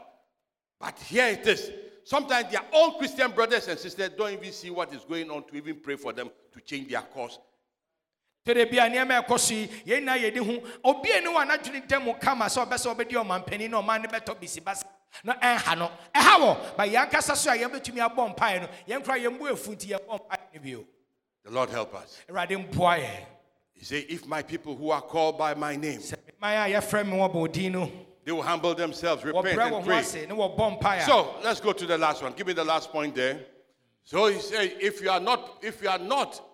But here it is. Sometimes their own Christian brothers and sisters don't even see what is going on to even pray for them to change their course. The Lord help us. He said, if my people who are called by my name, they will humble themselves, repent and pray. So let's go to the last one. Give me the last point there. So he said, if you are not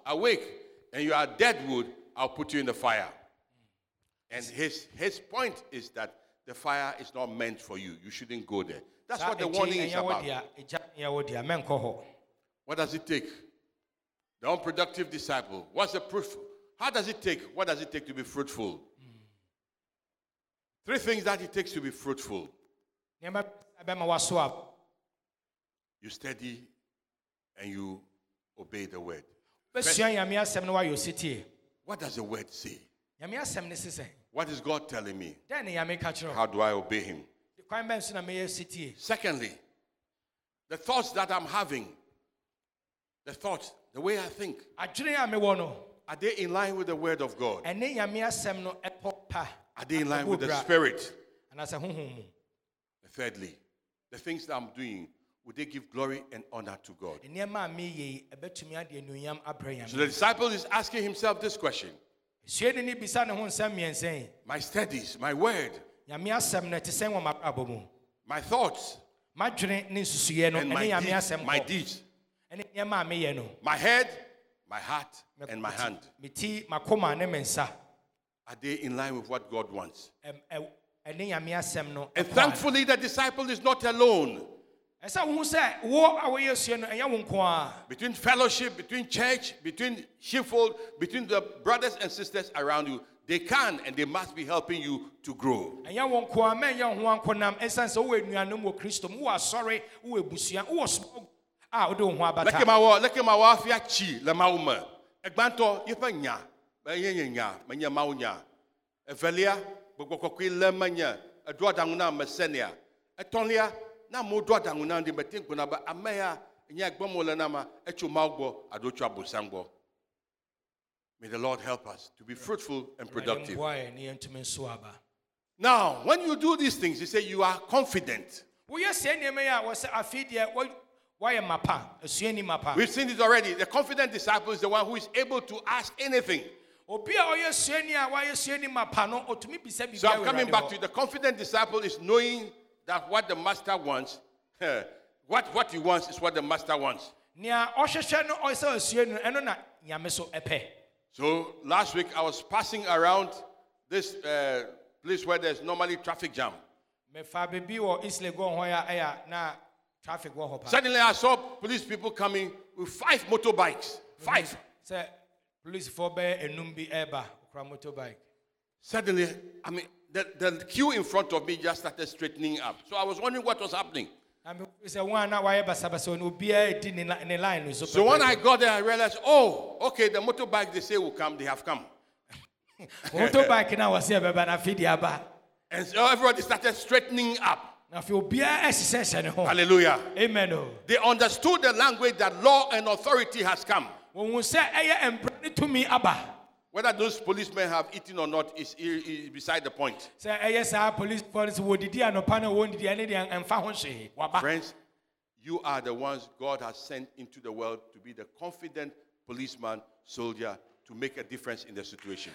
awake and you are deadwood, I'll put you in the fire. And his point is that the fire is not meant for you. You shouldn't go there. That's what the warning is about. What does it take? The unproductive disciple. What's the proof? How does it take? What does it take to be fruitful? Three things that it takes to be fruitful. You study and you obey the word. First, what does the word say? What is God telling me? How do I obey him? Secondly, the thoughts that I'm having, the thoughts, the way I think, are they in line with the word of God? Are they in line with the Spirit? And thirdly, the things that I'm doing, would they give glory and honor to God? So the disciple is asking himself this question. My studies, my word, my thoughts, and my deeds, my head, my heart, and my hand, are they in line with what God wants? And thankfully, the disciple is not alone. Between fellowship, between church, between sheepfold, between the brothers and sisters around you, they can and they must be helping you to grow. May the Lord help us to be fruitful and productive. Now, when you do these things, you say you are confident. We've seen it already. The confident disciple is the one who is able to ask anything. So I'm coming back to you. The confident disciple is knowing that what the master wants, what he wants is what the master wants. So last week I was passing around this place where there's normally traffic jam. Suddenly I saw police people coming with 5 motorbikes. 5. Suddenly, I mean, the queue in front of me just started straightening up. So I was wondering what was happening. So when I got there, I realized, oh, okay, the motorbike they say will come, they have come. And so everybody started straightening up. Hallelujah. Amen. They understood the language that law and authority has come. Whether those policemen have eaten or not is beside the point. Friends, you are the ones God has sent into the world to be the confident policeman, soldier, to make a difference in the situation.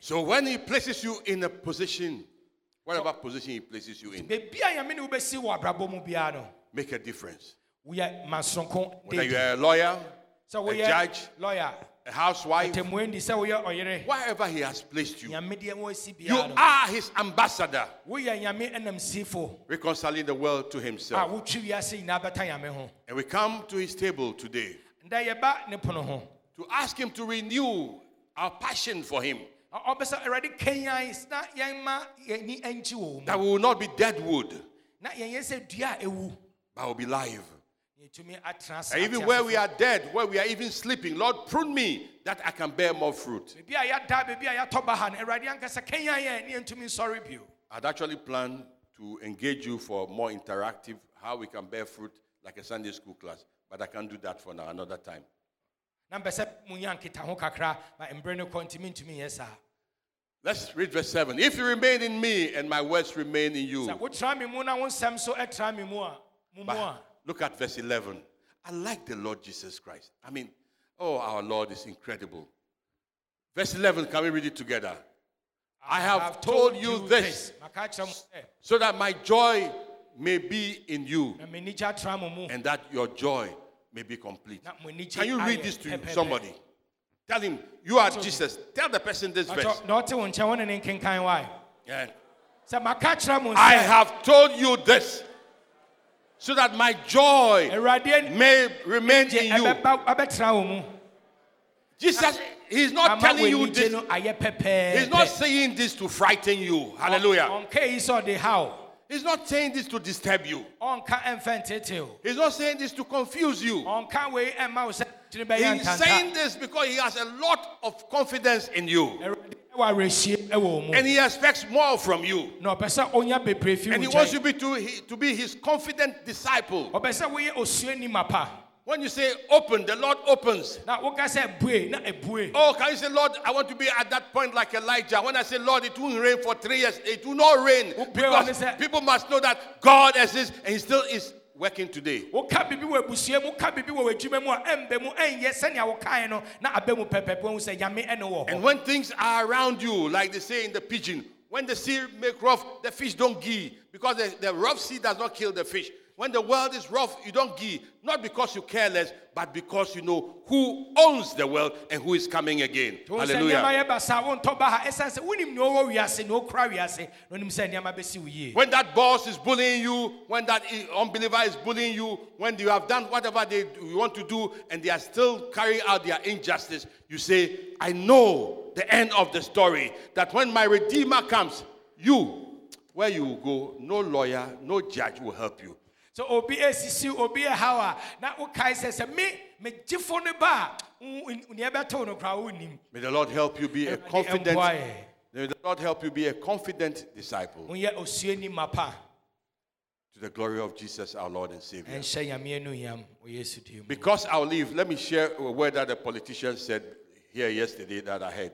So when he places you in a position, whatever position he places you in, make a difference. Whether you are a lawyer, a judge, a housewife, wherever he has placed you, you are his ambassador, reconciling the world to himself. And we come to his table today to ask him to renew our passion for him, that we will not be dead wood, but will be live. And even where we are dead, where we are even sleeping, Lord, prune me that I can bear more fruit. I'd actually planned to engage you for more interactive, how we can bear fruit like a Sunday school class, but I can't do that for now, another time. Let's read verse 7. If you remain in me and my words remain in you. But look at verse 11. I like the Lord Jesus Christ. I mean, oh, our Lord is incredible. Verse 11, can we read it together? I have told you this so that my joy may be in you and that your joy may be complete. Can you read this to somebody? Tell him, you are Jesus. Tell the person this verse. Yeah. I have told you this so that my joy may remain in you. Jesus, he's not telling you this. He's not saying this to frighten you. Hallelujah. He's not saying this to disturb you. He's not saying this to confuse you. He's saying this because he has a lot of confidence in you. And he expects more from you. And he wants you to be his confident disciple. When you say open, the Lord opens. Oh, can you say, Lord, I want to be at that point like Elijah. When I say, Lord, it won't rain for 3 years, it will not rain. Because people must know that God exists and he still is working today. And when things are around you, like they say in the pidgin, when the sea make rough, the fish don't gee. Because the rough sea does not kill the fish. When the world is rough, you don't give. Not because you're careless, but because you know who owns the world and who is coming again. Hallelujah. When that boss is bullying you, when that unbeliever is bullying you, when you have done whatever they want to do and they are still carrying out their injustice, you say, I know the end of the story. That when my Redeemer comes, you, where you go, no lawyer, no judge will help you. So OBSC, OBA Hawa, now Ukai says, me, Jifoneba, Unibatono Crowning. May the Lord help you be a confident. May the Lord help you be a confident disciple. To the glory of Jesus, our Lord and Savior. Because I'll leave, let me share a word that a politician said here yesterday that I heard.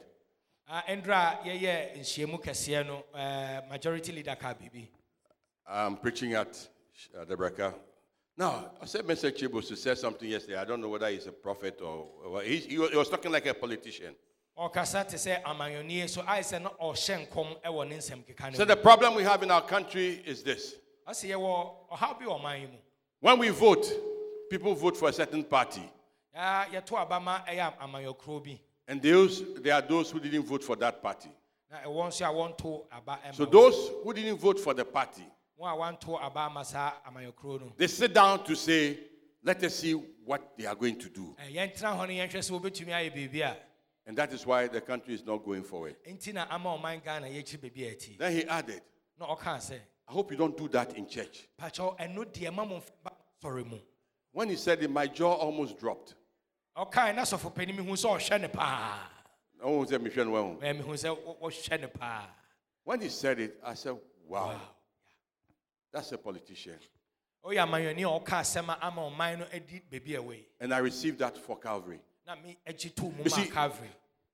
Andra, yeah, Nshemu Kasiano, Majority Leader Kabibi. I'm preaching at Debreka. Now, I said Mr. Chibusu said something yesterday. I don't know whether he's a prophet or he was talking like a politician. So the problem we have in our country is this. When we vote, people vote for a certain party. And there are those who didn't vote for that party. So those who didn't vote for the party, they sit down to say, let us see what they are going to do. And that is why the country is not going forward. Then he added, I hope you don't do that in church. When he said it, my jaw almost dropped. When he said it, I said, wow. That's a politician. And I received that for Calvary. You see,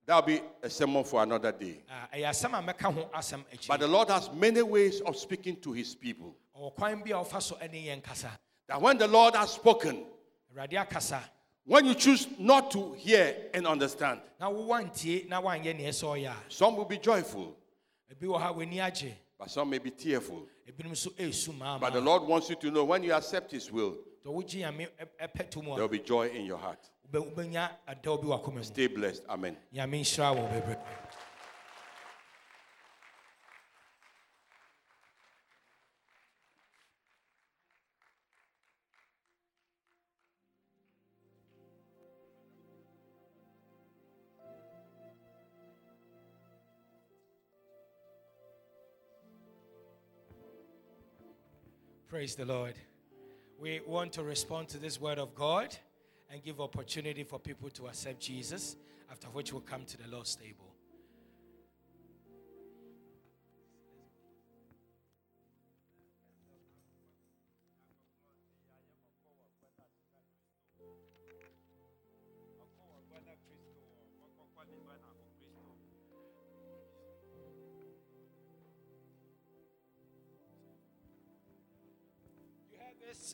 that'll be a sermon for another day. But the Lord has many ways of speaking to his people. That when the Lord has spoken, when you choose not to hear and understand, some will be joyful, but some may be tearful. But the Lord wants you to know when you accept his will, there will be joy in your heart. Stay blessed. Amen. Praise the Lord. We want to respond to this word of God and give opportunity for people to accept Jesus, after which we'll come to the Lord's table.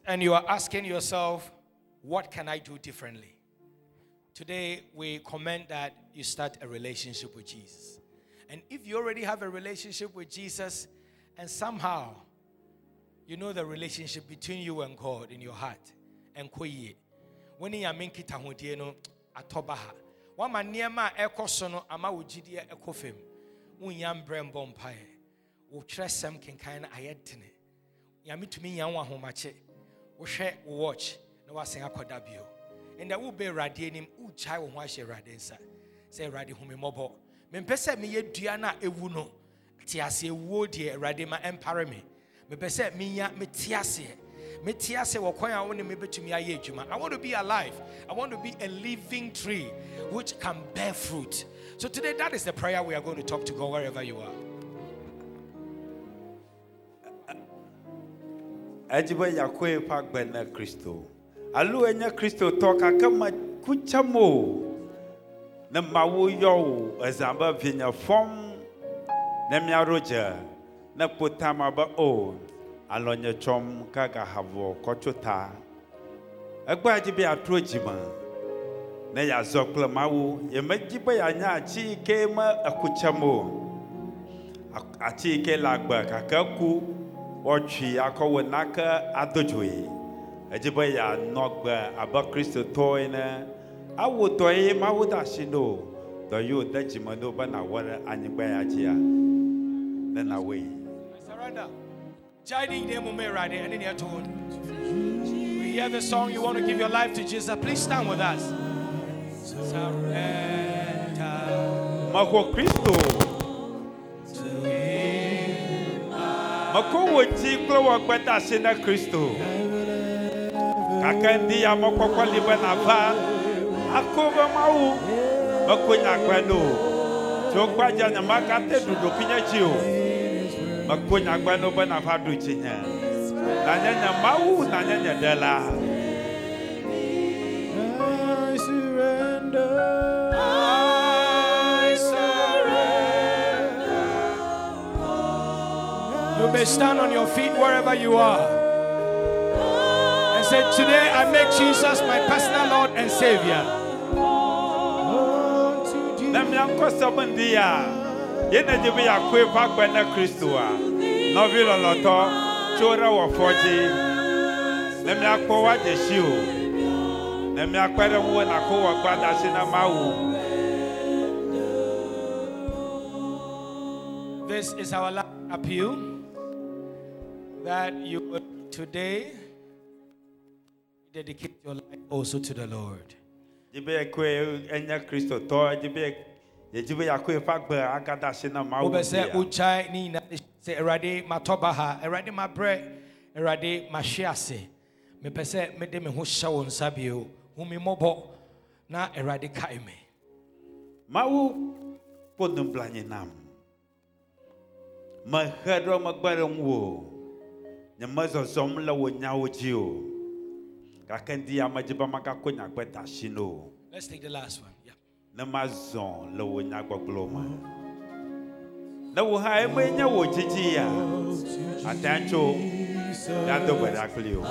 And you are asking yourself, what can I do differently? Today, we commend that you start a relationship with Jesus. And if you already have a relationship with Jesus, and somehow, you know the relationship between you and God in your heart, and when you are One man near my echo sono, Amaujidia echo fame. Unyam Brembom Pie. Will trust some can kind of ayatine. Yammy to me, Yawa Homache. Will share, watch, no one sing a quadabio. And that will be radiating, ooh, child, why she radinsa. Say radi humemobo. Mempesa me yet Diana Ewuno. Tiasia wood ye radima emparame. Me. Mempesa me ya metiasia. I want to be alive. I want to be a living tree which can bear fruit. So today, that is the prayer we are going to talk to God wherever you are. Alonya chom kaga havo kochota. Agba jibe atrojima. Na ya zokla mawo yemejibe ya nya chi ke ma akuchamo. Achi ke lagba kakaku ochi akowonaka adojui. Ejibe ya nogba abakristo toina. Awo toye mawo dashino. Do you dajima no bana wala anyba ya chia. Then away. I surrender. We hear the song, you want to give your life to Jesus, please stand with us. Surrender. Mako Cristo. Mako woti klowa kwata sina Cristo. Kakandi ya mako kwali bana ba. Akoba mau. Mako nyakwano. Jokwa jana makate dudu pinyachio. Makonya gbano bana fadu chinya nanya mawu nanya dela I surrender, I surrender. You may stand on your feet wherever you are and say, today I make Jesus my personal Lord and Savior. Yeneje bi akwe bagba na Kristo a novelo loto chora wo foji na mi akpo wa jeshi o na mi akpere wo na ko wa gbada si na mawo. This is our last appeal that you today dedicate your life also to the Lord. Dibe akwe enya Kristo to dibe Let's take the last one. Namazon low nagwa gloma. No high when you would ya Atancho Nando Baraglio.